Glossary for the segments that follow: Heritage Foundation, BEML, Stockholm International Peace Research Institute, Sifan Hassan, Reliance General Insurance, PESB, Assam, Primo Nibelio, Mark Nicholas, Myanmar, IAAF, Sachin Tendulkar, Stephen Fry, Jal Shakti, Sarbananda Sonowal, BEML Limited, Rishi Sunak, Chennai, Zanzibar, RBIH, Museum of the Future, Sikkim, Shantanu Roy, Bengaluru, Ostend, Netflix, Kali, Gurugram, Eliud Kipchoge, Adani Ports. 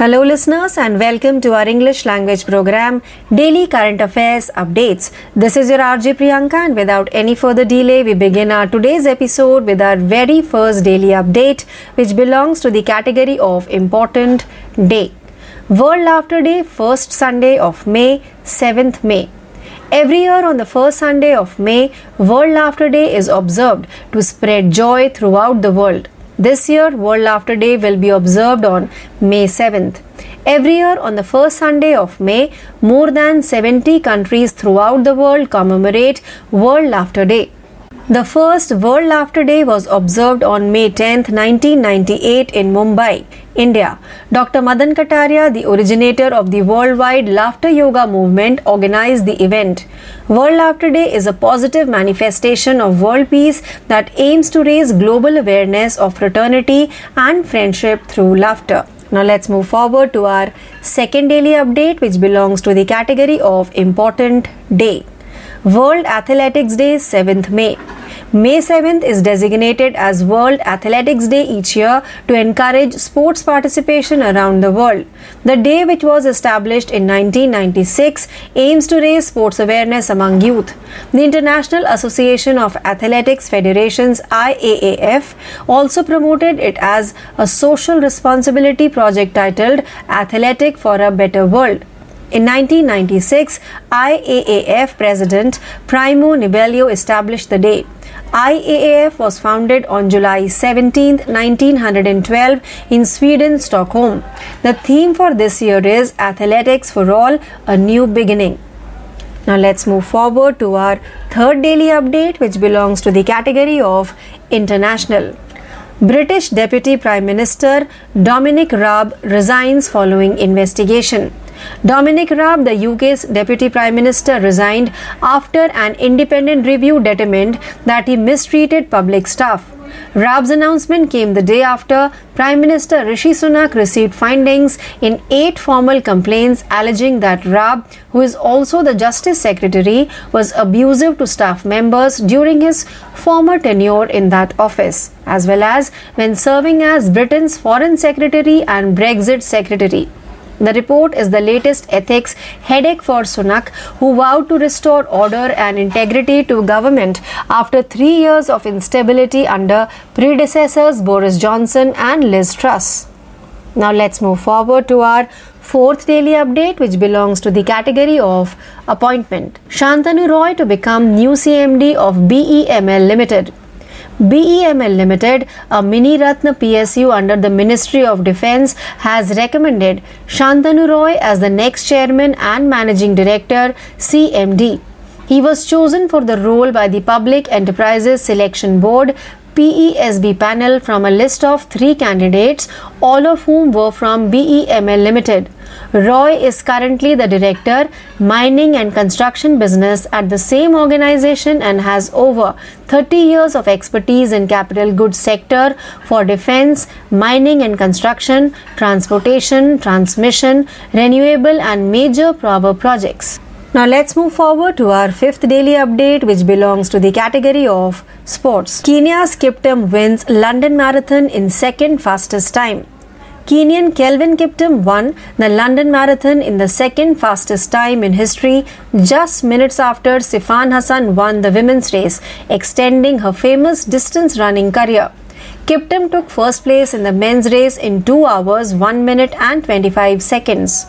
Hello listeners and welcome to our English language program, Daily Current Affairs Updates. This is your RJ Priyanka and without any further delay, we begin our today's episode with our very first daily update which belongs to the category of Important Day. World Laughter Day, first Sunday of May, 7th May. Every year on the first Sunday of May, World Laughter Day is observed to spread joy throughout the world. This year, World Laughter Day will be observed on May 7th. Every year on the first Sunday of May, more than 70 countries throughout the world commemorate World Laughter Day. The first World Laughter Day was observed on May 10th, 1998 in Mumbai, India. Dr. Madan Kataria, the originator of the worldwide laughter yoga movement, organized the event. World Laughter Day is a positive manifestation of world peace that aims to raise global awareness of fraternity and friendship through laughter. Now let's move forward to our second daily update, which belongs to the category of Important Day. World Athletics Day, 7th May. May 7th is designated as World Athletics Day each year to encourage sports participation around the world. The day, which was established in 1996, aims to raise sports awareness among youth. The International Association of Athletics Federations (IAAF) also promoted it as a social responsibility project titled Athletic for a Better World. In 1996, IAAF President Primo Nibelio established the day. IAAF was founded on July 17, 1912 in Sweden, Stockholm. The theme for this year is Athletics for All, a New Beginning. Now let's move forward to our third daily update, which belongs to the category of International. British Deputy Prime Minister Dominic Raab resigns following investigation. Dominic Raab, the UK's Deputy Prime Minister, resigned after an independent review determined that he mistreated public staff. Raab's announcement came the day after Prime Minister Rishi Sunak received findings in 8 formal complaints alleging that Raab, who is also the Justice Secretary, was abusive to staff members during his former tenure in that office, as well as when serving as Britain's Foreign Secretary and Brexit Secretary. The report is the latest ethics headache for Sunak, who vowed to restore order and integrity to government after 3 years of instability under predecessors Boris Johnson and Liz Truss. Now let's move forward to our fourth daily update, which belongs to the category of Appointment. Shantanu Roy to become new CMD of BEML Limited. BEML Limited, a mini Ratna PSU under the Ministry of Defence, has recommended Shantanu Roy as the next chairman and managing director, CMD. He was chosen for the role by the Public Enterprises Selection Board PESB panel from a list of 3 candidates, all of whom were from BEML Limited. Roy is currently the director, mining and construction business at the same organization and has over 30 years of expertise in capital goods sector for defense, mining and construction, transportation, transmission, renewable and major power projects. Now let's move forward to our fifth daily update, which belongs to the category of Sports. Kenya's Kiptum wins London Marathon in second fastest time. Kenyan Kelvin Kiptum won the London Marathon in the second fastest time in history, just minutes after Sifan Hassan won the women's race, extending her famous distance running career. Kiptum took first place in the men's race in 2 hours, 1 minute and 25 seconds.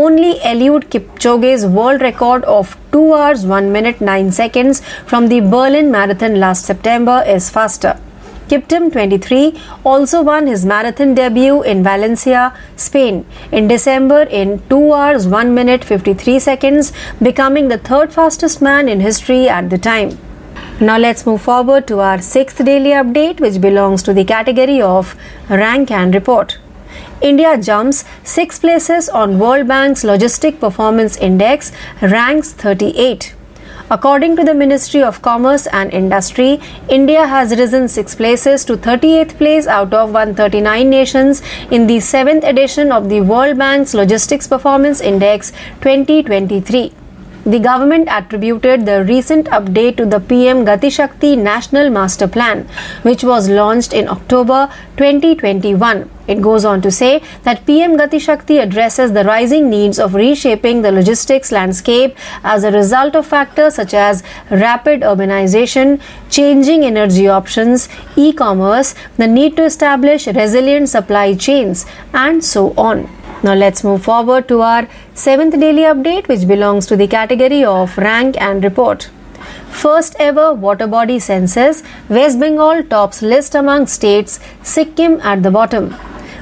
Only Eliud Kipchoge's world record of 2 hours, 1 minute, 9 seconds from the Berlin Marathon last September is faster. Kiptum, 23, also won his marathon debut in Valencia, Spain, in December in 2 hours, 1 minute, 53 seconds, becoming the third fastest man in history at the time. Now let's move forward to our sixth daily update, which belongs to the category of Rank and Report. India jumps 6 places on World Bank's Logistic Performance Index, ranks 38. According to the Ministry of Commerce and Industry, India has risen 6 places to 38th place out of 139 nations in the 7th edition of the World Bank's Logistics Performance Index 2023. The government attributed the recent update to the PM Gati Shakti National Master Plan, which was launched in October 2021. It goes on to say that PM Gati Shakti addresses the rising needs of reshaping the logistics landscape as a result of factors such as rapid urbanization, changing energy options, e-commerce, the need to establish resilient supply chains, and so on. Now let's move forward to our 7th daily update, which belongs to the category of rank and report. First ever water body census, West Bengal tops list among states, Sikkim at the bottom.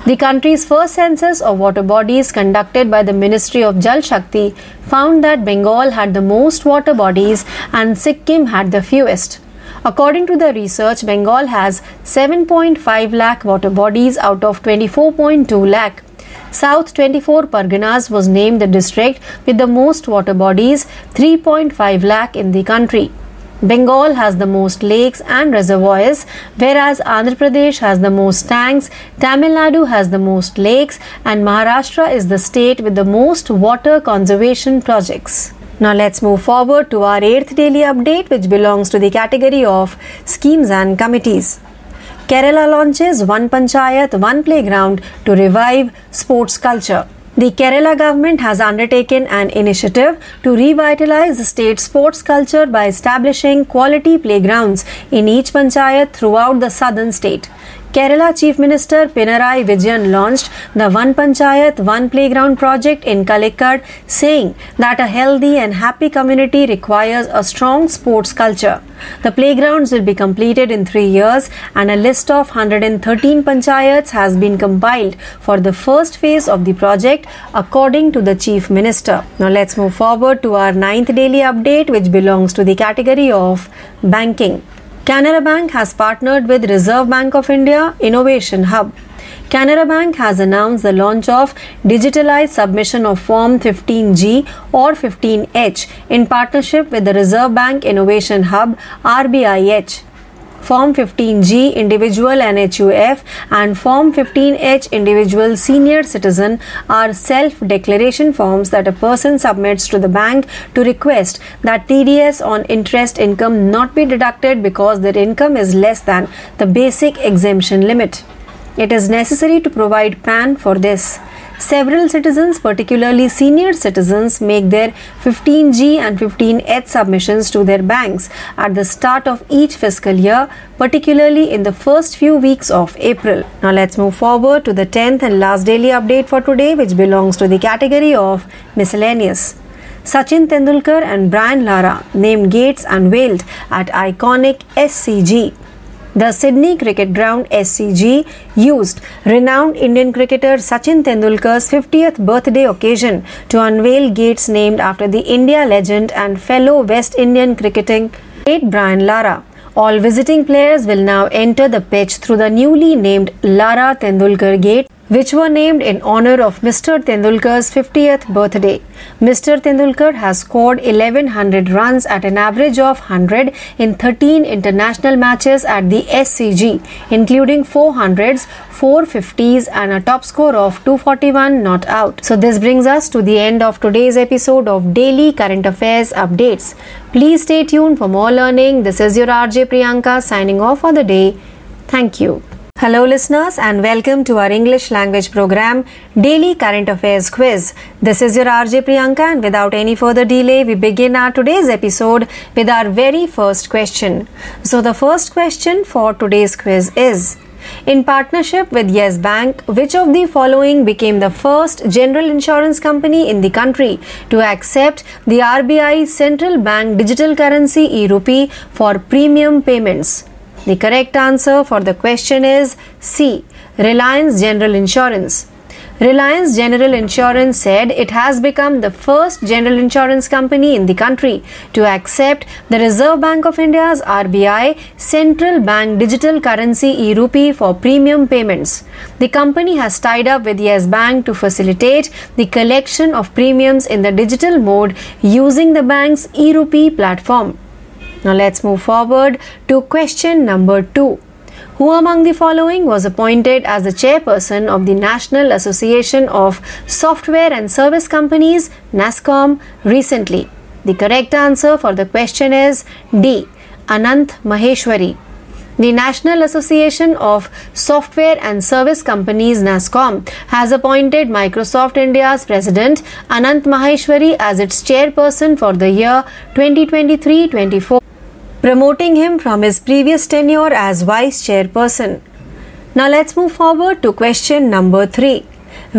The country's first census of water bodies conducted by the Ministry of Jal Shakti found that Bengal had the most water bodies and Sikkim had the fewest. According to the research, Bengal has 7.5 lakh water bodies out of 24.2 lakh. South 24 Parganas was named the district with the most water bodies, 3.5 lakh in the country. Bengal has the most lakes and reservoirs, whereas Andhra Pradesh has the most tanks, Tamil Nadu has the most lakes, and Maharashtra is the state with the most water conservation projects. Now let's move forward to our 8th daily update, which belongs to the category of schemes and committees. Kerala launches One Panchayat, One Playground to revive sports culture. The Kerala government has undertaken an initiative to revitalize the state sports culture by establishing quality playgrounds in each panchayat throughout the southern state. Kerala Chief Minister Pinarayi Vijayan launched the One Panchayat, One Playground project in Calicut, saying that a healthy and happy community requires a strong sports culture. The playgrounds will be completed in 3 years, and a list of 113 panchayats has been compiled for the first phase of the project, according to the Chief Minister. Now let's move forward to our 9th daily update, which belongs to the category of banking. Canara Bank has partnered with Reserve Bank of India Innovation Hub. Canara Bank has announced the launch of digitalized submission of Form 15G or 15H in partnership with the Reserve Bank Innovation Hub RBIH. Form 15G individual NHUF and Form 15H individual senior citizen are self-declaration forms that a person submits to the bank to request that TDS on interest income not be deducted because their income is less than the basic exemption limit. It is necessary to provide PAN for this. Several citizens, particularly senior citizens, make their 15G and 15H submissions to their banks at the start of each fiscal year, particularly in the first few weeks of April. Now let's move forward to the 10th and last daily update for today, which belongs to the category of miscellaneous. Sachin Tendulkar and Brian Lara named gates unveiled at iconic SCG. The Sydney cricket ground SCG used renowned Indian cricketer Sachin Tendulkar's 50th birthday occasion to unveil gates named after the India legend and fellow West Indian cricketing great Brian Lara. All visiting players will now enter the pitch through the newly named Lara Tendulkar Gate, which were named in honor of Mr. Tendulkar's 50th birthday. Mr. Tendulkar has scored 1100 runs at an average of 100 in 13 international matches at the SCG, including 400s, 450s and a top score of 241 not out. So this brings us to the end of today's episode of Daily Current Affairs Updates. Please stay tuned for more learning. This is your RJ Priyanka signing off for the day. Thank you. Hello listeners, and welcome to our English language program Daily Current Affairs Quiz. This is your RJ Priyanka, and without any further delay we begin our today's episode with our very first question. So the first question for today's quiz is, in partnership with Yes Bank, which of the following became the first general insurance company in the country to accept the RBI Central Bank digital currency e-rupee for premium payments? The correct answer for the question is C, Reliance General Insurance. Reliance General Insurance said it has become the first general insurance company in the country to accept the Reserve Bank of India's RBI Central Bank Digital Currency e-Rupee for premium payments. The company has tied up with Yes Bank to facilitate the collection of premiums in the digital mode using the bank's e-Rupee platform. Now let's move forward to question number 2. Who among the following was appointed as the chairperson of the National Association of Software and Service Companies, NASCOM, recently? The correct answer for the question is D, Ananth Maheshwari. The National Association of Software and Service Companies NASCOM has appointed Microsoft India's President Ananth Maheshwari as its chairperson for the year 2023-24, promoting him from his previous tenure as vice chairperson. Now let's move forward to question number 3.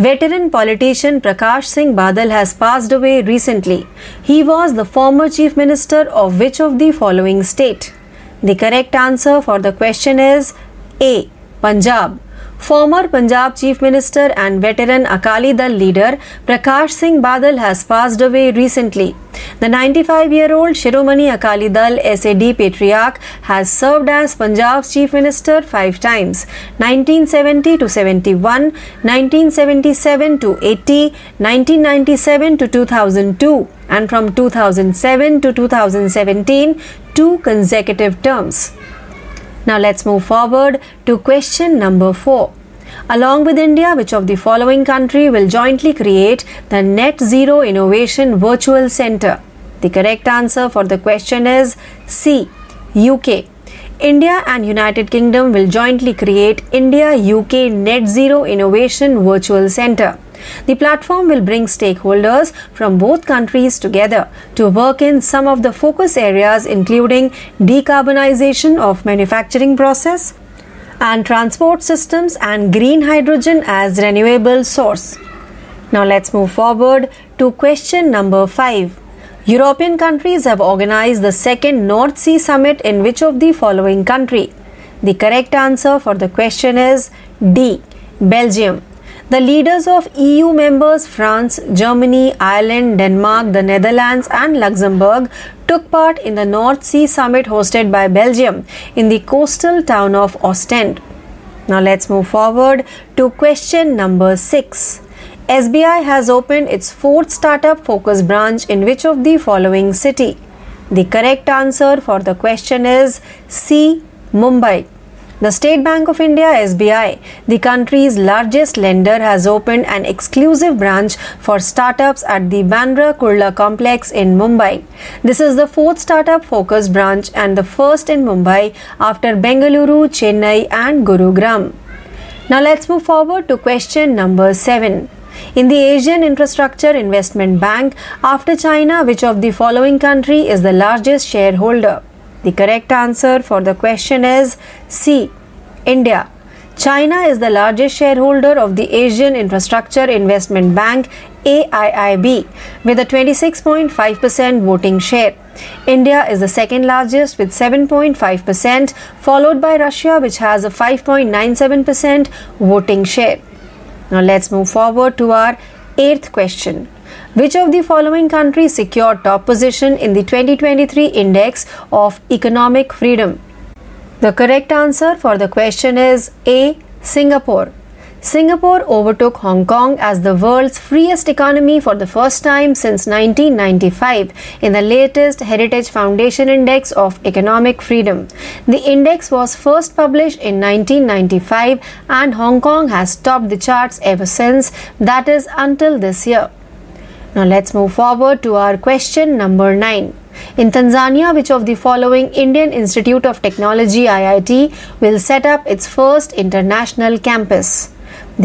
Veteran politician Prakash Singh Badal has passed away recently. He was the former chief minister of which of the following state? The correct answer for the question is A, Punjab. Former Punjab chief minister and veteran Akali Dal leader Prakash Singh Badal has passed away recently. The 95-year-old Shiromani Akali Dal SAD patriarch has served as Punjab's chief minister 5 times, 1970 to 71, 1977 to 80, 1997 to 2002, and from 2007 to 2017, 2 consecutive terms. Now let's move forward to question number 4. Along with India, which of the following country will jointly create the Net Zero Innovation Virtual Center? The correct answer for the question is C, UK. India and United Kingdom will jointly create India-UK Net Zero Innovation Virtual Center. The platform will bring stakeholders from both countries together to work in some of the focus areas including decarbonization of manufacturing process and transport systems and green hydrogen as renewable source. Now let's move forward to question number 5. European countries have organized the second North Sea Summit in which of the following country? The correct answer for the question is D, Belgium. The leaders of EU members France, Germany, Ireland, Denmark, the Netherlands and Luxembourg took part in the North Sea Summit hosted by Belgium in the coastal town of Ostend. Now let's move forward to question number 6. SBI has opened its 4th startup focus branch in which of the following city? The correct answer for the question is C, Mumbai. The State Bank of India (SBI), the country's largest lender, has opened an exclusive branch for startups at the Bandra Kurla complex in Mumbai. This is the 4th startup-focused branch and the first in Mumbai after Bengaluru, Chennai, and Gurugram. Now let's move forward to question number 7. In the Asian Infrastructure Investment Bank, after China, which of the following country is the largest shareholder? The correct answer for the question is C, India. China is the largest shareholder of the Asian Infrastructure Investment Bank (AIIB) with a 26.5% voting share. India is the second largest with 7.5%, followed by Russia, which has a 5.97% voting share. Now let's move forward to our 8th question. Which of the following countries secured top position in the 2023 Index of Economic Freedom? The correct answer for the question is A, Singapore. Singapore overtook Hong Kong as the world's freest economy for the first time since 1995 in the latest Heritage Foundation Index of Economic Freedom. The index was first published in 1995 and Hong Kong has topped the charts ever since, that is until this year. Now let's move forward to our question number 9. In Tanzania, which of the following Indian Institute of Technology (IIT) will set up its first international campus?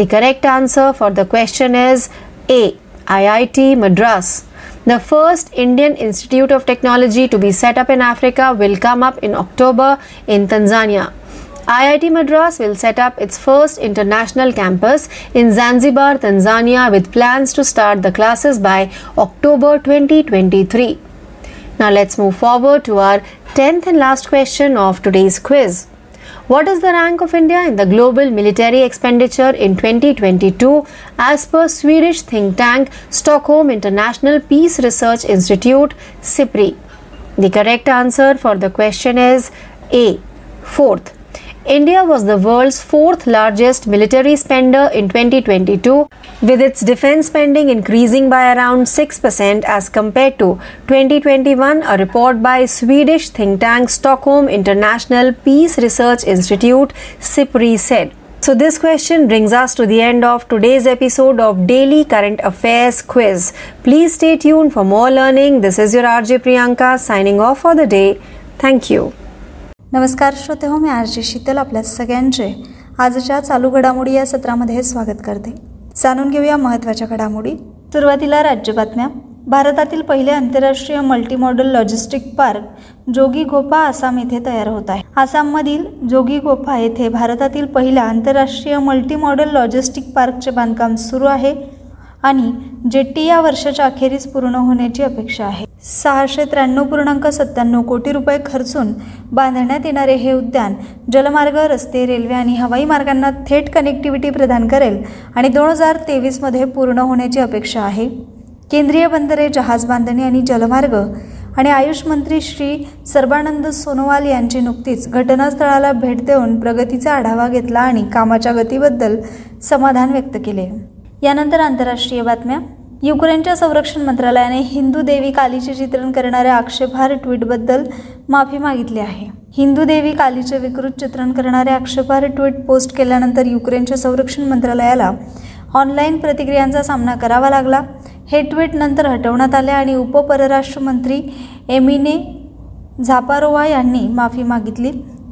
The correct answer for the question is A, IIT Madras. The first Indian Institute of Technology to be set up in Africa will come up in October in Tanzania. IIT Madras will set up its first international campus in Zanzibar, Tanzania, with plans to start the classes by October 2023. Now let's move forward to our 10th and last question of today's quiz. What is the rank of India in the global military expenditure in 2022 as per Swedish think tank Stockholm International Peace Research Institute (SIPRI)? The correct answer for the question is A, 4th. India was the world's 4th largest military spender in 2022, with its defense spending increasing by around 6% as compared to 2021, a report by Swedish think tank Stockholm International Peace Research Institute (SIPRI) said. So this question brings us to the end of today's episode of Daily Current Affairs Quiz. Please stay tuned for more learning. This is your RJ Priyanka signing off for the day. Thank you. नमस्कार श्रोते हो, मी RJ शीतल आपल्या सगळ्यांचे आजच्या चालू घडामोडी या सत्रामध्ये स्वागत करते. जाणून घेऊया महत्त्वाच्या घडामोडी. सुरुवातीला राज्य बातम्या. भारतातील पहिले आंतरराष्ट्रीय multimodal logistic park Jogighopa Assam येथे तयार होत आहे. आसाममधील जोगीघोपा येथे भारतातील पहिला आंतरराष्ट्रीय मल्टीमॉडल लॉजिस्टिक पार्कचे बांधकाम सुरू आहे आणि जेट्टी या वर्षाच्या अखेरीस पूर्ण होण्याची अपेक्षा आहे. 693.97 कोटी रुपये खर्चून बांधण्यात येणारे हे उद्यान जलमार्ग, रस्ते, रेल्वे आणि हवाई मार्गांना थेट कनेक्टिव्हिटी प्रदान करेल आणि 2023 मध्ये पूर्ण होण्याची अपेक्षा आहे. केंद्रीय बंदरे, जहाज बांधणी आणि जलमार्ग आणि आयुष मंत्री श्री सर्बानंद सोनोवाल यांची नुकतीच घटनास्थळाला भेट देऊन प्रगतीचा आढावा घेतला आणि कामाच्या गतीबद्दल समाधान व्यक्त केले. यानंतर आंतरराष्ट्रीय बातम्या. युक्रेनच्या संरक्षण मंत्रालयाने हिंदू देवी कालीचे चित्रण करणाऱ्या आक्षेपार्ह ट्विटबद्दल माफी मागितली आहे. हिंदू देवी कालीचे विकृत चित्रण करणाऱ्या आक्षेपार्ह ट्विट पोस्ट केल्यानंतर युक्रेनच्या संरक्षण मंत्रालयाला ऑनलाईन प्रतिक्रियांचा सामना करावा लागला. हे ट्विट नंतर हटवण्यात आले आणि उपपरराष्ट्र मंत्री एमिने झापारोवा यांनी माफी मागितली.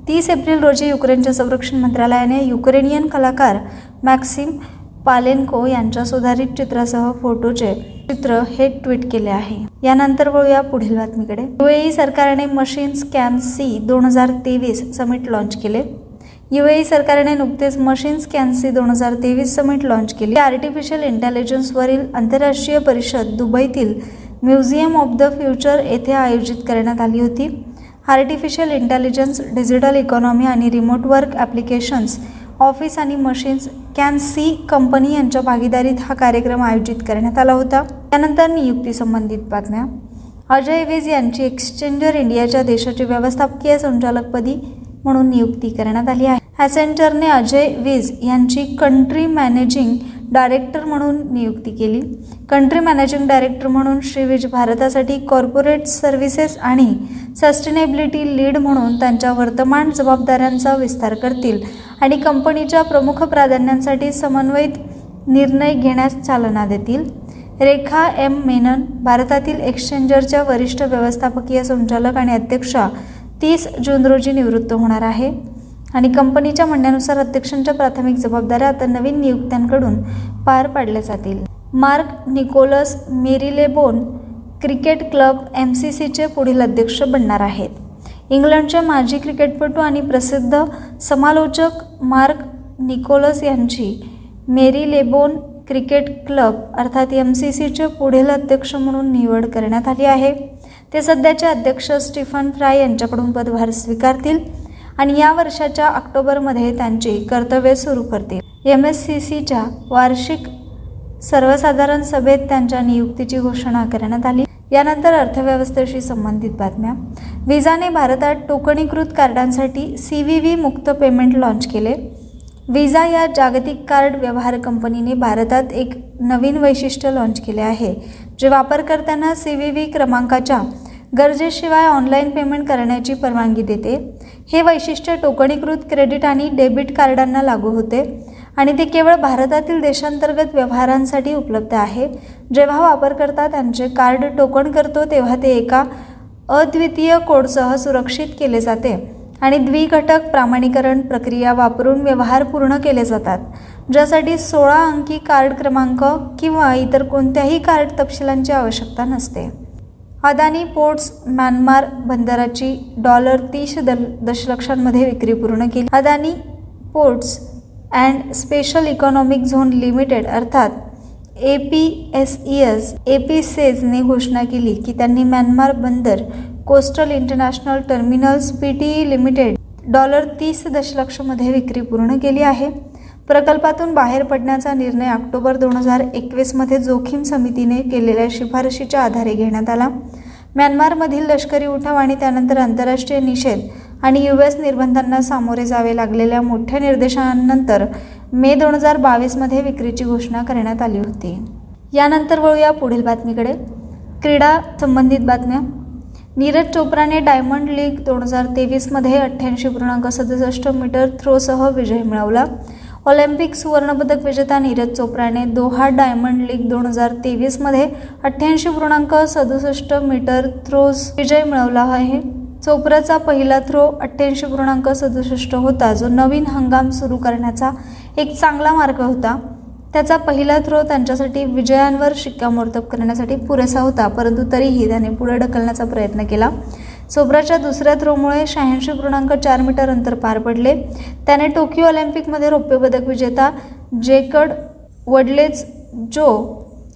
30 एप्रिल रोजी युक्रेनच्या संरक्षण मंत्रालयाने युक्रेनियन कलाकार मॅक्सिम पालेन्को यांच्या सुधारित चित्रासह फोटोचे चित्र हे ट्विट केले आहे. यानंतर वळूया पुढील बातमीकडे. UAE सरकारने machine scan C 2023 summit launch केले. UAE सरकारने नुकतेच मशीन स्कॅन C 2023 समिट लॉन्च केली. आर्टिफिशियल इंटेलिजन्सवरील आंतरराष्ट्रीय परिषद दुबईतील म्युझियम ऑफ द फ्युचर येथे आयोजित करण्यात आली होती. आर्टिफिशियल इंटेलिजन्स, डिजिटल इकॉनॉमी आणि रिमोट वर्क ॲप्लिकेशन्स ऑफिस आणि मशीन स्कॅन C कंपनी यांच्या भागीदारीत हा कार्यक्रम आयोजित करण्यात आला होता. त्यानंतर नियुक्ती संबंधित बातम्या. अजय विज यांची एक्सचेंजर इंडियाच्या देशाची व्यवस्थापकीय संचालकपदी म्हणून नियुक्ती करण्यात आली आहे. ॲसेंचरने अजय विज यांची कंट्री मॅनेजिंग डायरेक्टर म्हणून नियुक्ती केली. कंट्री मॅनेजिंग डायरेक्टर म्हणून श्री विज भारतासाठी कॉर्पोरेट सर्व्हिसेस आणि सस्टेनेबिलिटी लीड म्हणून त्यांच्या वर्तमान जबाबदाऱ्यांचा विस्तार करतील आणि कंपनीच्या प्रमुख प्राधान्यांसाठी समन्वयित निर्णय घेण्यास चालना देतील. रेखा M मेनन भारतातील एक्सचेंजरच्या वरिष्ठ व्यवस्थापकीय संचालक आणि अध्यक्षा 30 जून रोजी निवृत्त होणार आहे आणि कंपनीच्या म्हणण्यानुसार अध्यक्षांच्या प्राथमिक जबाबदाऱ्या आता नवीन नियुक्त्यांकडून पार पाडल्या जातील. Mark Nicholas Marylebone cricket club MCCचे पुढील अध्यक्ष बनणार आहेत. इंग्लंडचे माजी क्रिकेटपटू आणि प्रसिद्ध समालोचक मार्क निकोलस यांची मेरीलेबोन क्रिकेट क्लब अर्थात MCCचे पुढील अध्यक्ष म्हणून निवड करण्यात आली आहे. ते सध्याचे अध्यक्ष स्टीफन फ्राय यांच्याकडून पदभार स्वीकारतील आणि या वर्षाच्या ऑक्टोबरमध्ये त्यांची कर्तव्ये सुरू करतील. MSCCच्या वार्षिक सर्वसाधारण सभेत त्यांच्या नियुक्तीची घोषणा करण्यात आली. यानंतर अर्थव्यवस्थेशी संबंधित बातम्या. विजाने भारतात टोकणीकृत कार्डांसाठी CVV मुक्त पेमेंट लॉन्च केले. विजा या जागतिक कार्ड व्यवहार कंपनीने भारतात एक नवीन वैशिष्ट्य लॉन्च केले आहे, जे वापरकर्त्यांना CVV क्रमांकाच्या गरजेशिवाय ऑनलाईन पेमेंट करण्याची परवानगी देते. हे वैशिष्ट्य टोकणीकृत क्रेडिट आणि डेबिट कार्डांना लागू होते आणि ते केवळ भारतातील देशांतर्गत व्यवहारांसाठी उपलब्ध आहे. जेव्हा वापरकर्ता त्यांचे कार्ड टोकन करतो तेव्हा ते एका अद्वितीय कोडसह सुरक्षित केले जाते आणि द्विघटक प्रमाणीकरण प्रक्रिया वापरून व्यवहार पूर्ण केले जातात, ज्यासाठी 16 अंकी कार्ड क्रमांक किंवा इतर कोणत्याही कार्ड तपशिलांची आवश्यकता नसते. अदानी पोर्ट्स म्यानमार बंदराची $30 दशलक्षांमध्ये विक्री पूर्ण केली. Adani ports and special economic zone limited अर्थात APSES ने घोषणा केली की त्यांनी म्यानमार बंदर coastal international terminals PTE limited $30 दशलक्षामध्ये विक्री पूर्ण केली आहे. प्रकल्पातून बाहेर पडण्याचा निर्णय ऑक्टोबर 2021 मध्ये जोखीम समितीने केलेल्या शिफारशीच्या आधारे घेण्यात आला. म्यानमारमधील लष्करी उठाव आणि त्यानंतर आंतरराष्ट्रीय निषेध आणि US निर्बंधांना सामोरे जावे लागलेल्या मोठ्या निर्देशांनंतर मे 2022 मध्ये विक्रीची घोषणा करण्यात आली होती. यानंतर वळूया पुढील बातमीकडे. क्रीडा संबंधित बातम्या. नीरज चोप्राने डायमंड लीग 2023 मध्ये 88.67 मीटर थ्रोसह विजय मिळवला. ऑलिम्पिक सुवर्णपदक विजेता नीरज चोप्राने दोहा डायमंड लीग 2023 मध्ये 88.67 मीटर थ्रोज विजय मिळवला आहे. चोप्राचा पहिला थ्रो 88.67 होता, जो नवीन हंगाम सुरू करण्याचा एक चांगला मार्ग होता. त्याचा पहिला थ्रो त्यांच्यासाठी विजयांवर शिक्कामोर्तब करण्यासाठी पुरेसा होता, परंतु तरीही त्याने पुढे ढकलण्याचा प्रयत्न केला. चोप्राच्या दुसऱ्या थ्रोमुळे 86.4 मीटर अंतर पार पडले. त्याने टोकियो ऑलिम्पिकमध्ये रौप्य पदक विजेता जेकड वडलेज जो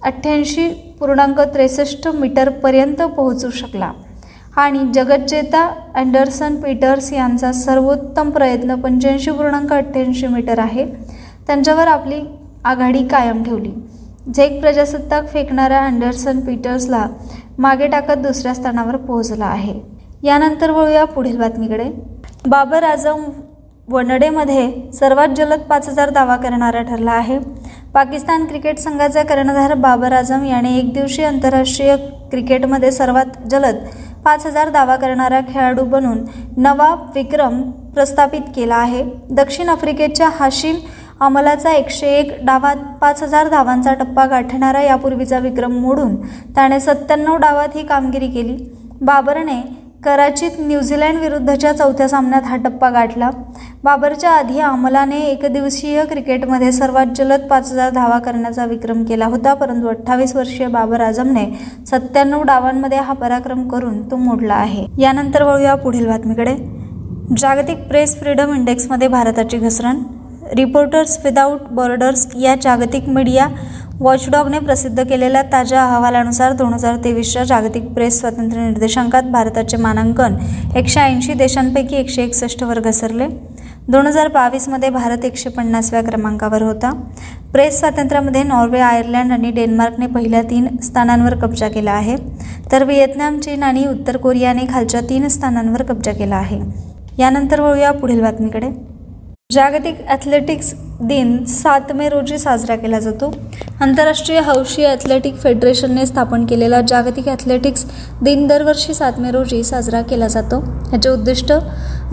88.63 मीटरपर्यंत पोहोचू शकला आणि जगज्जेता अँडरसन पीटर्स यांचा सर्वोत्तम प्रयत्न 85.88 मीटर आहे. त्यांच्यावर आपली आघाडी कायम ठेवली. झेक प्रजासत्ताक फेकणारा अँडरसन पीटर्सला मागे टाकत दुसऱ्या स्थानावर पोहोचला आहे. यानंतर वळूया पुढील बातमीकडे. बाबर आझम वनडेमध्ये सर्वात जलद 5000 दावा करणारा ठरला आहे. पाकिस्तान क्रिकेट संघाचा कर्णधार बाबर आझम याने एक दिवसीय आंतरराष्ट्रीय क्रिकेटमध्ये सर्वात जलद 5000 दावा करणारा खेळाडू बनून नवा विक्रम प्रस्थापित केला आहे. दक्षिण आफ्रिकेच्या हाशिम अमलाचा 101 डावात 5000 धावांचा टप्पा गाठणारा यापूर्वीचा विक्रम मोडून त्याने 97 डावात ही कामगिरी केली. बाबरने कराचीत न्यूझीलंड विरुद्धच्या चौथ्या सामन्यात हा टप्पा गाठला. बाबरच्या आधी अमलाने एकदिवसीय क्रिकेटमध्ये सर्वात जलद 5000 धावा करण्याचा विक्रम केला होता, परंतु 28 वर्षीय बाबर आझमने 97 डावांमध्ये हा पराक्रम करून तो मोडला आहे. यानंतर वळूया पुढील बातमीकडे. जागतिक प्रेस फ्रीडम इंडेक्समध्ये भारताची घसरण. रिपोर्टर्स विदाऊट बॉर्डर्स या जागतिक मीडिया वॉचडॉगने प्रसिद्ध केलेल्या ताज्या अहवालानुसार 2023च्या जागतिक प्रेस स्वातंत्र्य निर्देशांकात भारताचे मानांकन 180 देशांपैकी 161 वर घसरले. 2022 मध्ये भारत 150व्या क्रमांकावर होता. प्रेस स्वातंत्र्यामध्ये नॉर्वे, आयर्लंड आणि डेन्मार्कने पहिल्या 3 स्थानांवर कब्जा केला आहे, तर व्हिएतनाम, चीन आणि उत्तर कोरियाने खालच्या 3 स्थानांवर कब्जा केला आहे. यानंतर वळूया पुढील बातमीकडे. जागतिक ॲथलेटिक्स दिन 7 मे रोजी साजरा केला जातो. आंतरराष्ट्रीय हौशी ॲथलेटिक फेडरेशनने स्थापन केलेला जागतिक ॲथलेटिक्स दिन दरवर्षी 7 मे रोजी साजरा केला जातो. याचे उद्दिष्ट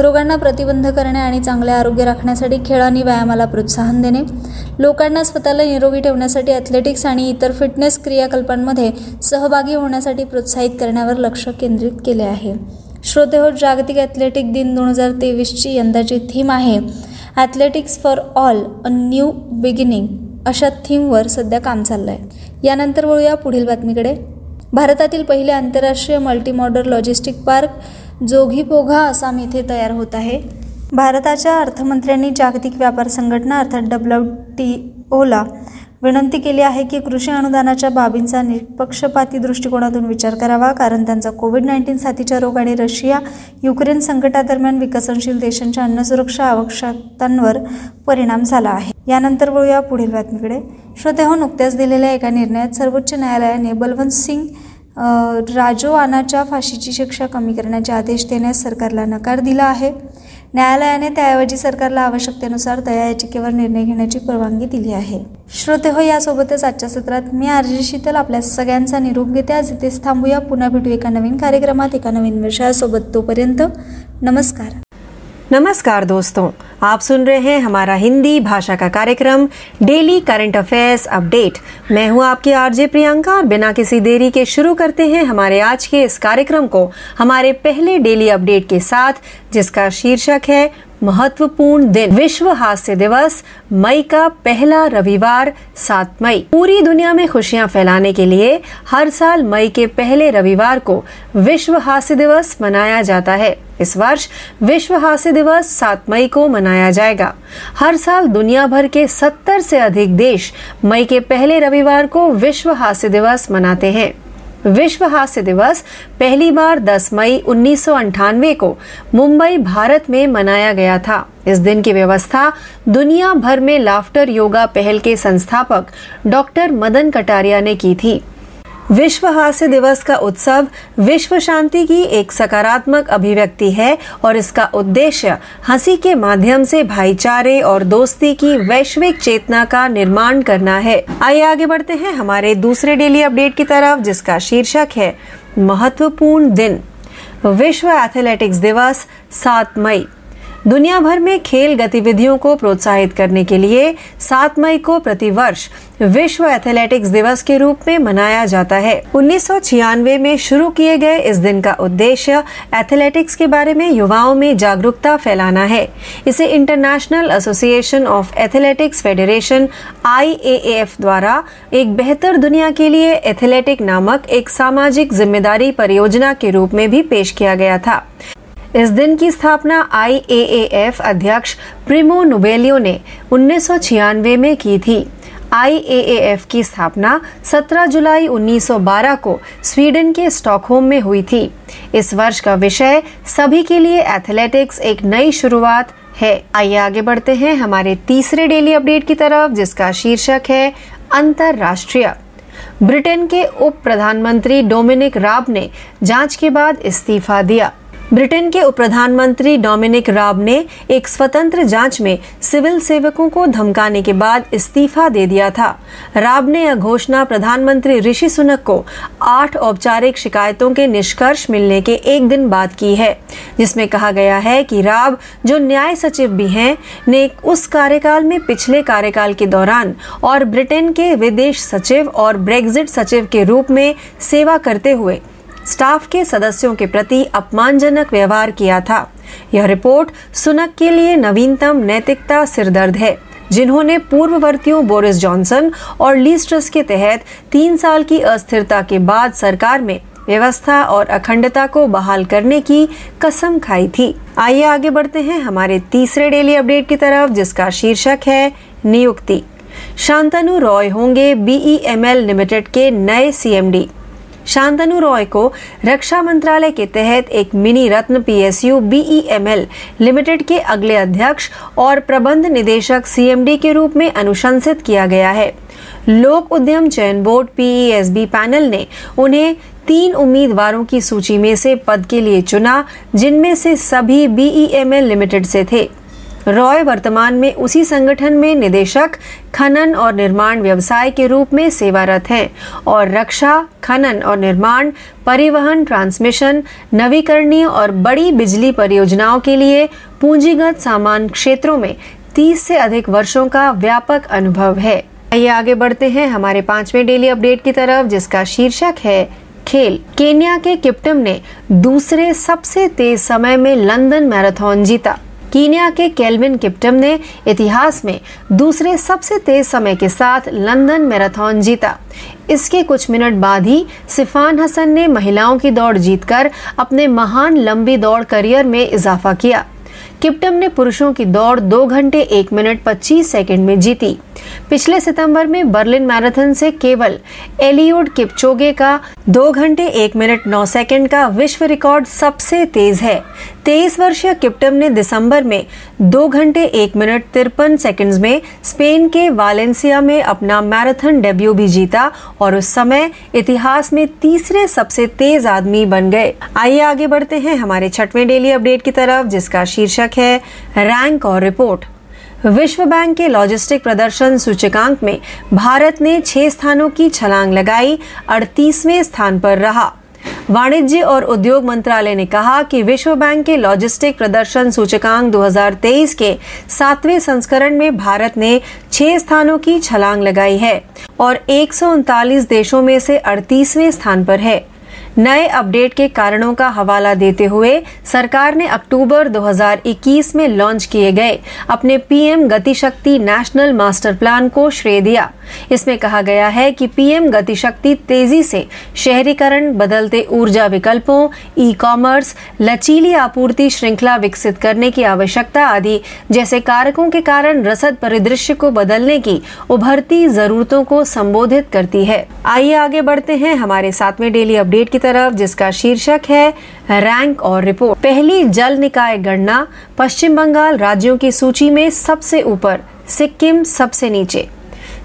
रोगांना प्रतिबंध करणे आणि चांगले आरोग्य राखण्यासाठी खेळ आणि व्यायामाला प्रोत्साहन देणे, लोकांना स्वतःला निरोगी ठेवण्यासाठी ॲथलेटिक्स आणि इतर फिटनेस क्रियाकलापांमध्ये सहभागी होण्यासाठी प्रोत्साहित करण्यावर लक्ष केंद्रित केले आहे. श्रोतेहो, जागतिक ॲथलेटिक दिन 2023ची यंदाची थीम आहे athletics for all a new beginning. अशा थीमवर सध्या काम चाललं आहे. यानंतर वळूया पुढील बातमीकडे. भारतातील पहिले आंतरराष्ट्रीय मल्टीमॉडल लॉजिस्टिक पार्क जोगीपोगा आसाम येथे तयार होत आहे. भारताच्या अर्थमंत्र्यांनी जागतिक व्यापार संघटना अर्थात WTOला विनंती केली आहे की कृषी अनुदानाच्या बाबींचा निष्पक्षपाती दृष्टिकोनातून विचार करावा, कारण त्यांचा COVID-19 साथीच्या रोग आणि रशिया युक्रेन संकटादरम्यान विकसनशील देशांच्या अन्नसुरक्षा आवश्यकतांवर परिणाम झाला आहे. यानंतर वळूया पुढील बातमीकडे. श्रोतेहो, नुकत्याच दिलेल्या एका निर्णयात सर्वोच्च न्यायालयाने बलवंत सिंग राजोआनाच्या फाशीची शिक्षा कमी करण्याचे आदेश देण्यास सरकारला नकार दिला आहे. न्यायालयाने त्याऐवजी सरकारला आवश्यकतेनुसार त्या याचिकेवर निर्णय घेण्याची परवानगी दिली आहे. श्रोतेहो, यासोबतच आजच्या सत्रात मी आरजी शीतल आपल्या सगळ्यांचा निरोप घेते. आज इथेच थांबूया. पुन्हा भेटू एका नवीन कार्यक्रमात एका नवीन विषयासोबत. तोपर्यंत नमस्कार. नमस्कार दोस्तों, आप सुन रहे हैं हमारा हिंदी भाषा का कार्यक्रम डेली करंट अफेयर्स अपडेट. मैं हूं आपकी आरजे प्रियंका और बिना किसी देरी के शुरू करते हैं हमारे आज के इस कार्यक्रम को हमारे पहले डेली अपडेट के साथ, जिसका शीर्षक है महत्वपूर्ण दिन विश्व हास्य दिवस, मई का पहला रविवार 7 मई. पूरी दुनिया में खुशियां फैलाने के लिए हर साल मई के पहले रविवार को विश्व हास्य दिवस मनाया जाता है. इस वर्ष विश्व हास्य दिवस 7 मई को मनाया जाएगा. हर साल दुनिया भर के 70 से अधिक देश मई के पहले रविवार को विश्व हास्य दिवस मनाते हैं. विश्व हास्य दिवस पहली बार 10 मई 1998 को मुंबई, भारत में मनाया गया था. इस दिन की व्यवस्था दुनिया भर में लाफ्टर योगा पहल के संस्थापक डॉक्टर मदन कटारिया ने की थी. विश्व हास्य दिवस का उत्सव विश्व शांति की एक सकारात्मक अभिव्यक्ति है और इसका उद्देश्य हंसी के माध्यम से भाईचारे और दोस्ती की वैश्विक चेतना का निर्माण करना है. आइए आगे बढ़ते हैं हमारे दूसरे डेली अपडेट की तरफ, जिसका शीर्षक है महत्वपूर्ण दिन विश्व एथलेटिक्स दिवस 7 मई. दुनिया भर में खेल गतिविधियों को प्रोत्साहित करने के लिए 7 मई को प्रतिवर्ष विश्व एथलेटिक्स दिवस के रूप में मनाया जाता है। 1996 में शुरू किए गए इस दिन का उद्देश्य एथलेटिक्स के बारे में युवाओं में जागरूकता फैलाना है। इसे international association of athletics federation (IAAF) द्वारा एक बेहतर दुनिया के लिए एथलेटिक नामक एक सामाजिक जिम्मेदारी परियोजना के रूप में भी पेश किया गया था। इस दिन की स्थापना IAAF अध्यक्ष प्रिमो नोबेलियो ने 1996 में की थी। IAAF की स्थापना 17 जुलाई 1912 को स्वीडन के स्टॉकहोम में हुई थी। इस वर्ष का विषय सभी के लिए एथलेटिक्स एक नई शुरुआत है। आइए आगे बढ़ते हैं हमारे तीसरे डेली अपडेट की तरफ, जिसका शीर्षक है अंतरराष्ट्रीय। ब्रिटेन के उप प्रधानमंत्री डोमिनिक राब ने जांच के बाद इस्तीफा दिया। ब्रिटेन के उप प्रधानमंत्री डोमिनिक राब ने एक स्वतंत्र जांच में सिविल सेवकों को धमकाने के बाद इस्तीफा दे दिया था। राब ने यह घोषणा प्रधानमंत्री ऋषि सुनक को 8 औपचारिक शिकायतों के निष्कर्ष मिलने के एक दिन बाद की है, जिसमें कहा गया है कि राब, जो न्याय सचिव भी हैं, ने उस कार्यकाल में पिछले कार्यकाल के दौरान और ब्रिटेन के विदेश सचिव और ब्रेग्जिट सचिव के रूप में सेवा करते हुए स्टाफ के सदस्यों के प्रति अपमानजनक व्यवहार किया था। यह रिपोर्ट सुनक के लिए नवीनतम नैतिकता सिरदर्द है, जिन्होंने पूर्ववर्तियों बोरिस जॉनसन और लीज ट्रस के तहत 3 साल की अस्थिरता के बाद सरकार में व्यवस्था और अखंडता को बहाल करने की कसम खाई थी। आइए आगे बढ़ते हैं हमारे तीसरे डेली अपडेट की तरफ, जिसका शीर्षक है नियुक्ति। शांतनु रॉय होंगे BEML लिमिटेड के नए CMD। शांतनु रॉय को रक्षा मंत्रालय के तहत एक mini ratna PSU BEML limited के अगले अध्यक्ष और प्रबंध निदेशक CMD के रूप में अनुशंसित किया गया है। लोक उद्यम चयन बोर्ड PESB पैनल ने उन्हें 3 उम्मीदवारों की सूची में से पद के लिए चुना, जिनमें से सभी BEML लिमिटेड से थे। रॉय वर्तमान में उसी संगठन में निदेशक खनन और निर्माण व्यवसाय के रूप में सेवारत हैं और रक्षा, खनन और निर्माण, परिवहन, ट्रांसमिशन, नवीकरणीय और बड़ी बिजली परियोजनाओं के लिए पूंजीगत सामान क्षेत्रों में 30 से अधिक वर्षों का व्यापक अनुभव है। आइए आगे बढ़ते हैं हमारे 5वें डेली अपडेट की तरफ, जिसका शीर्षक है खेल। केन्या के किप्टम ने दूसरे सबसे तेज समय में लंदन मैराथन जीता। कीनिया के केल्विन किप्टम ने इतिहास में दूसरे सबसे तेज समय के साथ लंदन मैराथन जीता। इसके कुछ मिनट बाद ही सिफान हसन ने महिलाओं की दौड़ जीतकर अपने महान लंबी दौड़ करियर में इजाफा किया। किप्टम ने पुरुषों की दौड़ 2 घंटे 1 मिनट 25 सेकंड में जीती। पिछले सितंबर में बर्लिन मैराथन से केवल एलियोड किपचोगे का 2 घंटे 1 मिनट 9 सेकंड का विश्व रिकॉर्ड सबसे तेज है। 23 वर्षीय किप्टम ने दिसंबर में 2 घंटे 1 मिनट 53 सेकंड में स्पेन के वालेंसिया में अपना मैराथन डेब्यू भी जीता और उस समय इतिहास में तीसरे सबसे तेज आदमी बन गए। आइए आगे बढ़ते हैं हमारे 6वें डेली अपडेट की तरफ, जिसका शीर्षक है रैंक और रिपोर्ट। विश्व बैंक के लॉजिस्टिक प्रदर्शन सूचकांक में भारत ने 6 स्थानों की छलांग लगाई, 38वें स्थान पर रहा। वाणिज्य और उद्योग मंत्रालय ने कहा कि विश्व बैंक के लॉजिस्टिक प्रदर्शन सूचकांक 2023 के 7वें संस्करण में भारत ने 6 स्थानों की छलांग लगाई है और 139 देशों में से 38वें स्थान पर है। नए अपडेट के कारणों का हवाला देते हुए सरकार ने अक्टूबर 2021 में लॉन्च किए गए अपने PM Gatishakti national master plan को श्रेय दिया। इसमें कहा गया है कि PM गतिशक्ति तेजी से शहरीकरण, बदलते ऊर्जा विकल्पों, ई-कॉमर्स, लचीली आपूर्ति श्रृंखला विकसित करने की आवश्यकता आदि जैसे कारकों के कारण रसद परिदृश्य को बदलने की उभरती जरूरतों को संबोधित करती है। आइए आगे बढ़ते हैं हमारे 7वें डेली अपडेट की तरफ, जिसका शीर्षक है रैंक और रिपोर्ट। पहली जल निकाय गणना, पश्चिम बंगाल राज्यों की सूची में सबसे ऊपर, सिक्किम सबसे नीचे।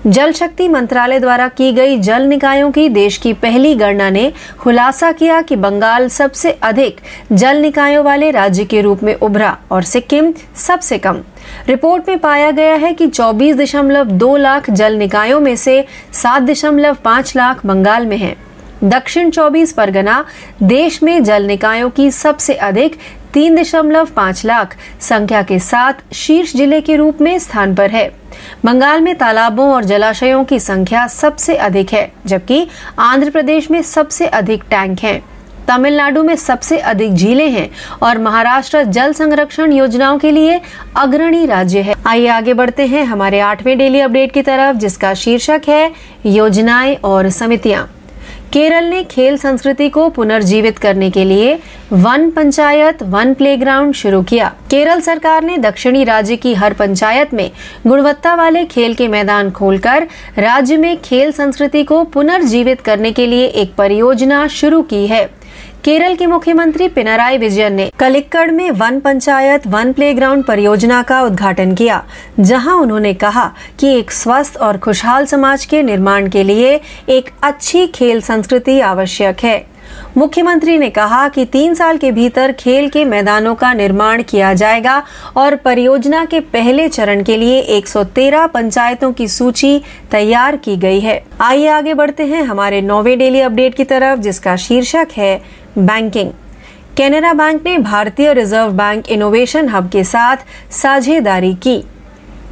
जल शक्ति मंत्रालय द्वारा की गई जल निकायों की देश की पहली गणना ने खुलासा किया कि बंगाल सबसे अधिक जल निकायों वाले राज्य के रूप में उभरा और सिक्किम सबसे कम। रिपोर्ट में पाया गया है कि 24.2 लाख जल निकायों में से 7.5 लाख बंगाल में है। दक्षिण 24 परगना देश में जल निकायों की सबसे अधिक 3.5 लाख संख्या के साथ शीर्ष जिले के रूप में स्थान पर है। बंगाल में तालाबों और जलाशयों की संख्या सबसे अधिक है, जबकि आंध्र प्रदेश में सबसे अधिक टैंक हैं। तमिलनाडु में सबसे अधिक झीलें हैं और महाराष्ट्र जल संरक्षण योजनाओं के लिए अग्रणी राज्य है। आइए आगे बढ़ते हैं हमारे 8वें डेली अपडेट की तरफ, जिसका शीर्षक है योजनाएं और समितियां। केरल ने खेल संस्कृति को पुनर्जीवित करने के लिए वन पंचायत वन प्लेग्राउंड शुरू किया। केरल सरकार ने दक्षिणी राज्य की हर पंचायत में गुणवत्ता वाले खेल के मैदान खोलकर राज्य में खेल संस्कृति को पुनर्जीवित करने के लिए एक परियोजना शुरू की है। केरल के मुख्यमंत्री पिनराई विजयन ने कलिक्कड़ में वन पंचायत वन प्लेग्राउंड परियोजना का उद्घाटन किया, जहां उन्होंने कहा कि एक स्वस्थ और खुशहाल समाज के निर्माण के लिए एक अच्छी खेल संस्कृति आवश्यक है। मुख्यमंत्री ने कहा कि 3 साल के भीतर खेल के मैदानों का निर्माण किया जाएगा और परियोजना के पहले चरण के लिए 113 पंचायतों की सूची तैयार की गई है। आइए आगे बढ़ते हैं हमारे 9वें डेली अपडेट की तरफ, जिसका शीर्षक है बैंकिंग। कैनरा बैंक ने भारतीय रिजर्व बैंक इनोवेशन हब के साथ साझेदारी की।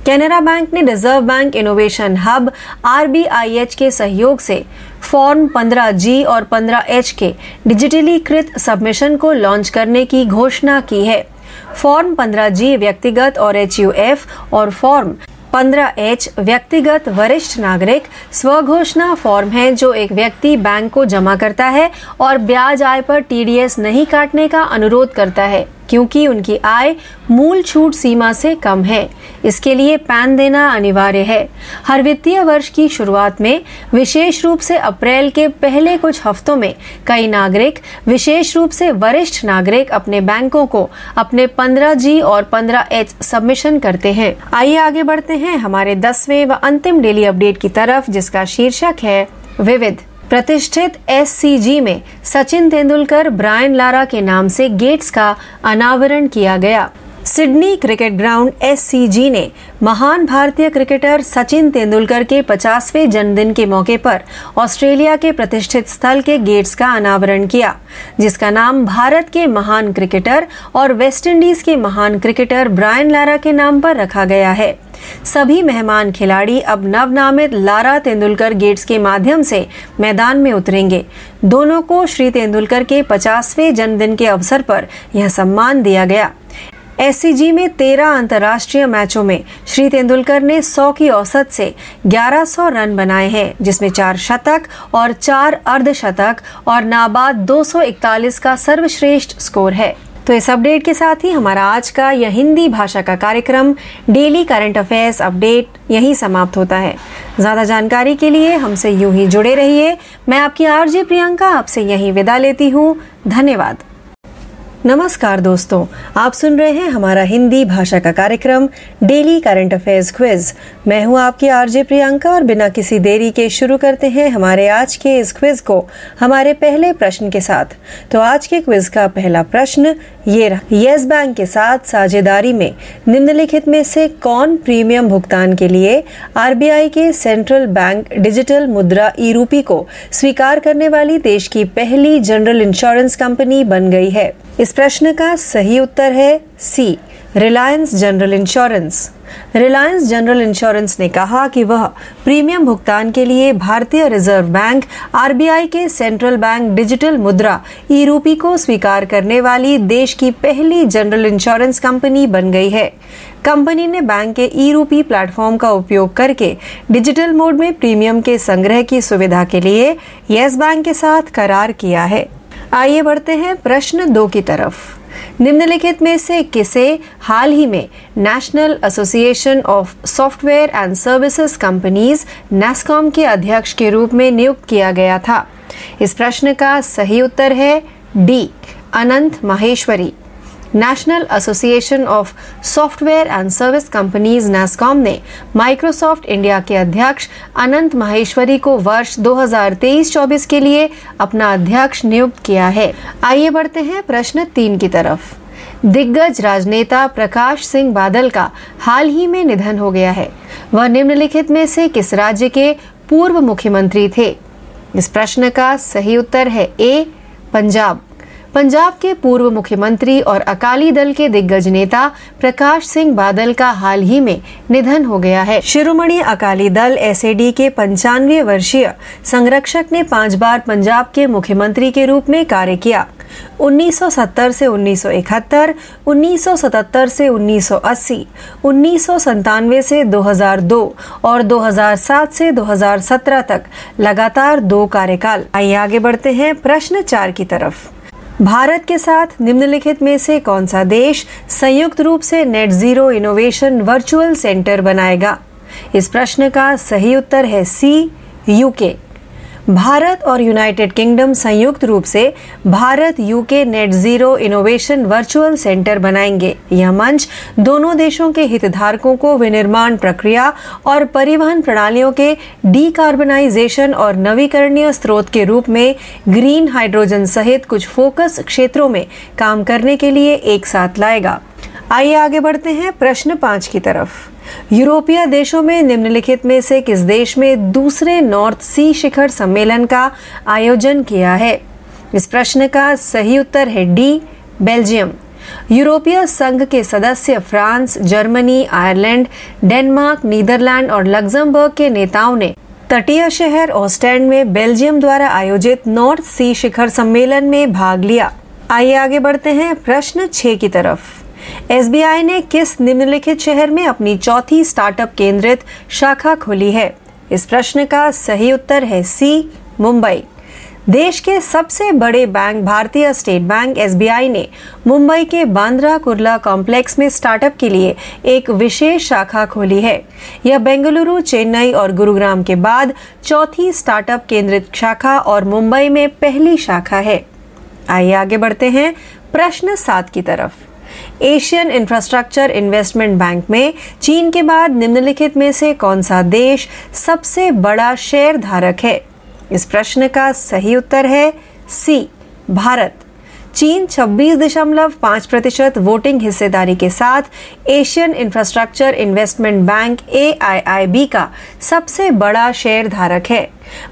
कैनरा बैंक ने reserve bank innovation hub RBIH के सहयोग से फॉर्म 15G और 15H के डिजिटलीकृत सबमिशन को लॉन्च करने की घोषणा की है। फॉर्म 15G व्यक्तिगत और HUF और फॉर्म 15H व्यक्तिगत वरिष्ठ नागरिक स्वघोषणा फॉर्म है, जो एक व्यक्ति बैंक को जमा करता है और ब्याज आय पर TDS नहीं काटने का अनुरोध करता है, क्योंकि उनकी आय मूल छूट सीमा से कम है। इसके लिए पैन देना अनिवार्य है। हर वित्तीय वर्ष की शुरुआत में, विशेष रूप से अप्रैल के पहले कुछ हफ्तों में, कई नागरिक, विशेष रूप से वरिष्ठ नागरिक, अपने बैंकों को अपने 15G और 15H सबमिशन करते हैं। आइए आगे बढ़ते हैं हमारे 10वें व अंतिम डेली अपडेट की तरफ, जिसका शीर्षक है विविध। प्रतिष्ठित SCG में सचिन तेंदुलकर, ब्रायन लारा के नाम से गेट्स का अनावरण किया गया। सिडनी क्रिकेट ग्राउंड SCG ने महान भारतीय क्रिकेटर सचिन तेंदुलकर के 50वें जन्मदिन के मौके पर ऑस्ट्रेलिया के प्रतिष्ठित स्थल के गेट्स का अनावरण किया, जिसका नाम भारत के महान क्रिकेटर और वेस्टइंडीज के महान क्रिकेटर ब्रायन लारा के नाम पर रखा गया है। सभी मेहमान खिलाड़ी अब नवनामित लारा तेंदुलकर गेट्स के माध्यम से मैदान में उतरेंगे। दोनों को श्री तेंदुलकर के 50वें जन्मदिन के अवसर पर यह सम्मान दिया गया। SCG में 13 अंतर्राष्ट्रीय मैचों में श्री तेंदुलकर ने 100 की औसत से 1100 रन बनाए हैं, जिसमें 4 शतक और 4 अर्धशतक और नाबाद 241 का सर्वश्रेष्ठ स्कोर है। तो इस अपडेट के साथ ही हमारा आज का यह हिंदी भाषा का कार्यक्रम डेली करंट अफेयर्स अपडेट यहीं समाप्त होता है। ज्यादा जानकारी के लिए हमसे यूं ही जुड़े रहिए। मैं आपकी आरजे प्रियंका आपसे यहीं विदा लेती हूँ। धन्यवाद। नमस्कार दोस्तों, आप सुन रहे हैं हमारा हिंदी भाषा का कार्यक्रम डेली करंट अफेयर्स क्विज। मैं हूं आपकी आरजे प्रियंका और बिना किसी देरी के शुरू करते हैं हमारे आज के इस क्विज को हमारे पहले प्रश्न के साथ। तो आज के क्विज का पहला प्रश्न ये रहा, यस बैंक के साथ साझेदारी में निम्नलिखित में से कौन प्रीमियम भुगतान के लिए RBI के सेंट्रल बैंक डिजिटल मुद्रा ई-रूपी को स्वीकार करने वाली देश की पहली जनरल इंश्योरेंस कंपनी बन गई है? इस प्रश्न का सही उत्तर है C, Reliance general insurance. Reliance general insurance ने कहा कि वह प्रीमियम भुगतान के लिए भारतीय रिजर्व बैंक RBI के सेंट्रल बैंक डिजिटल मुद्रा ई-रूपी को स्वीकार करने वाली देश की पहली जनरल इंश्योरेंस कंपनी बन गई है। कंपनी ने बैंक के ई-रूपी प्लेटफॉर्म का उपयोग करके डिजिटल मोड में प्रीमियम के संग्रह की सुविधा के लिए यस बैंक के साथ करार किया है। आइए बढ़ते हैं प्रश्न 2 की तरफ। निम्नलिखित में से किसे हाल ही में national association of software and services companies NASCOM के अध्यक्ष के रूप में नियुक्त किया गया था? इस प्रश्न का सही उत्तर है D, Anant Maheshwari. National association of software and service companies NASCOM ने माइक्रोसॉफ्ट इंडिया के अध्यक्ष अनंत माहेश्वरी को वर्ष 2023-24 के लिए अपना अध्यक्ष नियुक्त किया है। आइए बढ़ते हैं प्रश्न 3 की तरफ। दिग्गज राजनेता प्रकाश सिंह बादल का हाल ही में निधन हो गया है। वह निम्नलिखित में से किस राज्य के पूर्व मुख्यमंत्री थे? इस प्रश्न का सही उत्तर है ए, पंजाब। पंजाब के पूर्व मुख्यमंत्री और अकाली दल के दिग्गज नेता प्रकाश सिंह बादल का हाल ही में निधन हो गया है। शिरोमणि अकाली दल एसएडी के 95 वर्षीय संरक्षक ने 5 बार पंजाब के मुख्यमंत्री के रूप में कार्य किया। 1970 से 1971, 1977 से 1980, 1997 से 2002 और 2007 से 2017 तक लगातार 2 कार्यकाल। आइए आगे बढ़ते हैं प्रश्न 4 की तरफ। भारत के साथ निम्नलिखित में से कौन सा देश संयुक्त रूप से net zero innovation virtual centre बनाएगा? इस प्रश्न का सही उत्तर है सी, यूके। भारत और यूनाइटेड किंगडम संयुक्त रूप से Bharat UK net zero innovation virtual centre बनाएंगे। यह मंच दोनों देशों के हितधारकों को विनिर्माण प्रक्रिया और परिवहन प्रणालियों के डीकार्बनाइजेशन और नवीकरणीय स्रोत के रूप में ग्रीन हाइड्रोजन सहित कुछ फोकस क्षेत्रों में काम करने के लिए एक साथ लाएगा। आइए आगे बढ़ते हैं प्रश्न 5 की तरफ। यूरोपीय देशों में निम्नलिखित में से किस देश में दूसरे नॉर्थ सी शिखर सम्मेलन का आयोजन किया है? इस प्रश्न का सही उत्तर है डी, बेल्जियम। यूरोपीय संघ के सदस्य France, Germany, Ireland, Denmark, Netherlands और लग्जमबर्ग के नेताओं ने तटीय शहर ऑस्टेंड में बेल्जियम द्वारा आयोजित नॉर्थ सी शिखर सम्मेलन में भाग लिया। आइए आगे बढ़ते हैं प्रश्न 6 की तरफ। SBI ने किस निम्नलिखित शहर में अपनी चौथी स्टार्टअप केंद्रित शाखा खोली है? इस प्रश्न का सही उत्तर है सी, मुंबई। देश के सबसे बड़े बैंक भारतीय स्टेट बैंक SBI ने मुंबई के बांद्रा कुर्ला कॉम्प्लेक्स में स्टार्टअप के लिए एक विशेष शाखा खोली है। यह बेंगलुरु, चेन्नई और गुरुग्राम के बाद चौथी स्टार्टअप केंद्रित शाखा और मुंबई में पहली शाखा है। आइए आगे बढ़ते हैं प्रश्न 7 की तरफ। एशियन इंफ्रास्ट्रक्चर इन्वेस्टमेंट बैंक में चीन के बाद निम्नलिखित में से कौन सा देश सबसे बड़ा शेयर धारक है? इस प्रश्न का सही उत्तर है सी, भारत। चीन 26.5% वोटिंग हिस्सेदारी के साथ Asian infrastructure investment bank AIIB का सबसे बड़ा शेयर धारक है।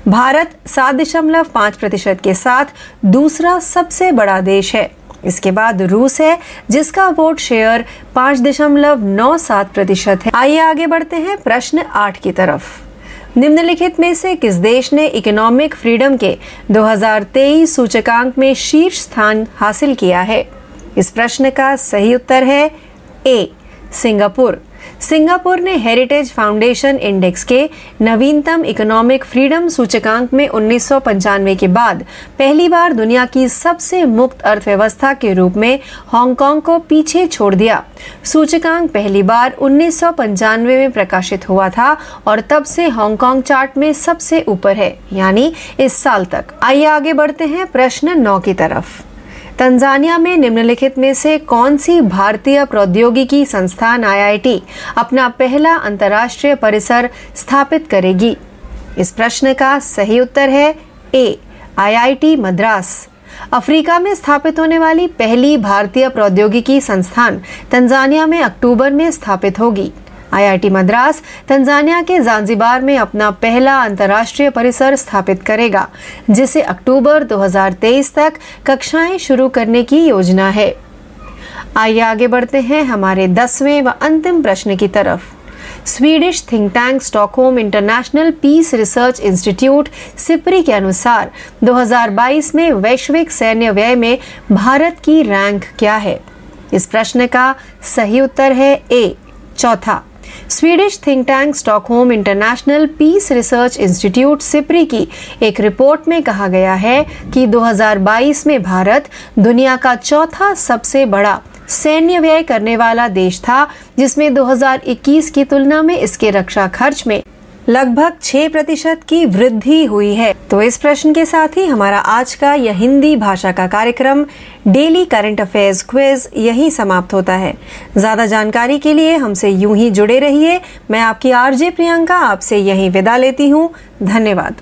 भारत 7.5% के साथ दूसरा सबसे बड़ा देश है। इसके बाद रूस है, जिसका वोट शेयर 5.97% है। आइए आगे बढ़ते हैं प्रश्न 8 की तरफ। निम्नलिखित में से किस देश ने इकोनॉमिक फ्रीडम के 2023 सूचकांक में शीर्ष स्थान हासिल किया है? इस प्रश्न का सही उत्तर है ए, सिंगापुर। सिंगापुर ने हेरिटेज फाउंडेशन इंडेक्स के नवीनतम इकोनॉमिक फ्रीडम सूचकांक में 1995 के बाद पहली बार दुनिया की सबसे मुक्त अर्थव्यवस्था के रूप में हांगकांग को पीछे छोड़ दिया। सूचकांक पहली बार 1995 में प्रकाशित हुआ था और तब से हांगकांग चार्ट में सबसे ऊपर है, यानी इस साल तक। आइए आगे बढ़ते हैं प्रश्न 9 की तरफ। तंजानिया में निम्नलिखित में से कौन सी भारतीय प्रौद्योगिकी संस्थान IIT अपना पहला अंतर्राष्ट्रीय परिसर स्थापित करेगी? इस प्रश्न का सही उत्तर है ए, IIT मद्रास। अफ्रीका में स्थापित होने वाली पहली भारतीय प्रौद्योगिकी संस्थान तंजानिया में अक्टूबर में स्थापित होगी। IIT मद्रास तंजानिया के जांजिबार में अपना पहला अंतर्राष्ट्रीय परिसर स्थापित करेगा, जिसे अक्टूबर 2023 तक कक्षाएं शुरू करने की योजना है। आइए आगे बढ़ते हैं हमारे 10वें व अंतिम प्रश्न की तरफ। Swedish think tank Stockholm international peace research institute SIPRI के अनुसार 2022 में वैश्विक सैन्य व्यय में भारत की रैंक क्या है? इस प्रश्न का सही उत्तर है ए, चौथा। Swedish think tank Stockholm international peace research institute SIPRI की एक रिपोर्ट में कहा गया है कि 2022 में भारत दुनिया का चौथा सबसे बड़ा सैन्य व्यय करने वाला देश था, जिसमें 2021 की तुलना में इसके रक्षा खर्च में लगभग 6% की वृद्धि हुई है। तो इस प्रश्न के साथ ही हमारा आज का यह हिंदी भाषा का कार्यक्रम डेली करंट अफेयर्स क्विज यही समाप्त होता है। ज्यादा जानकारी के लिए हमसे यूं ही जुड़े रहिए। मैं आपकी आरजे प्रियंका आपसे यहीं विदा लेती हूं। धन्यवाद।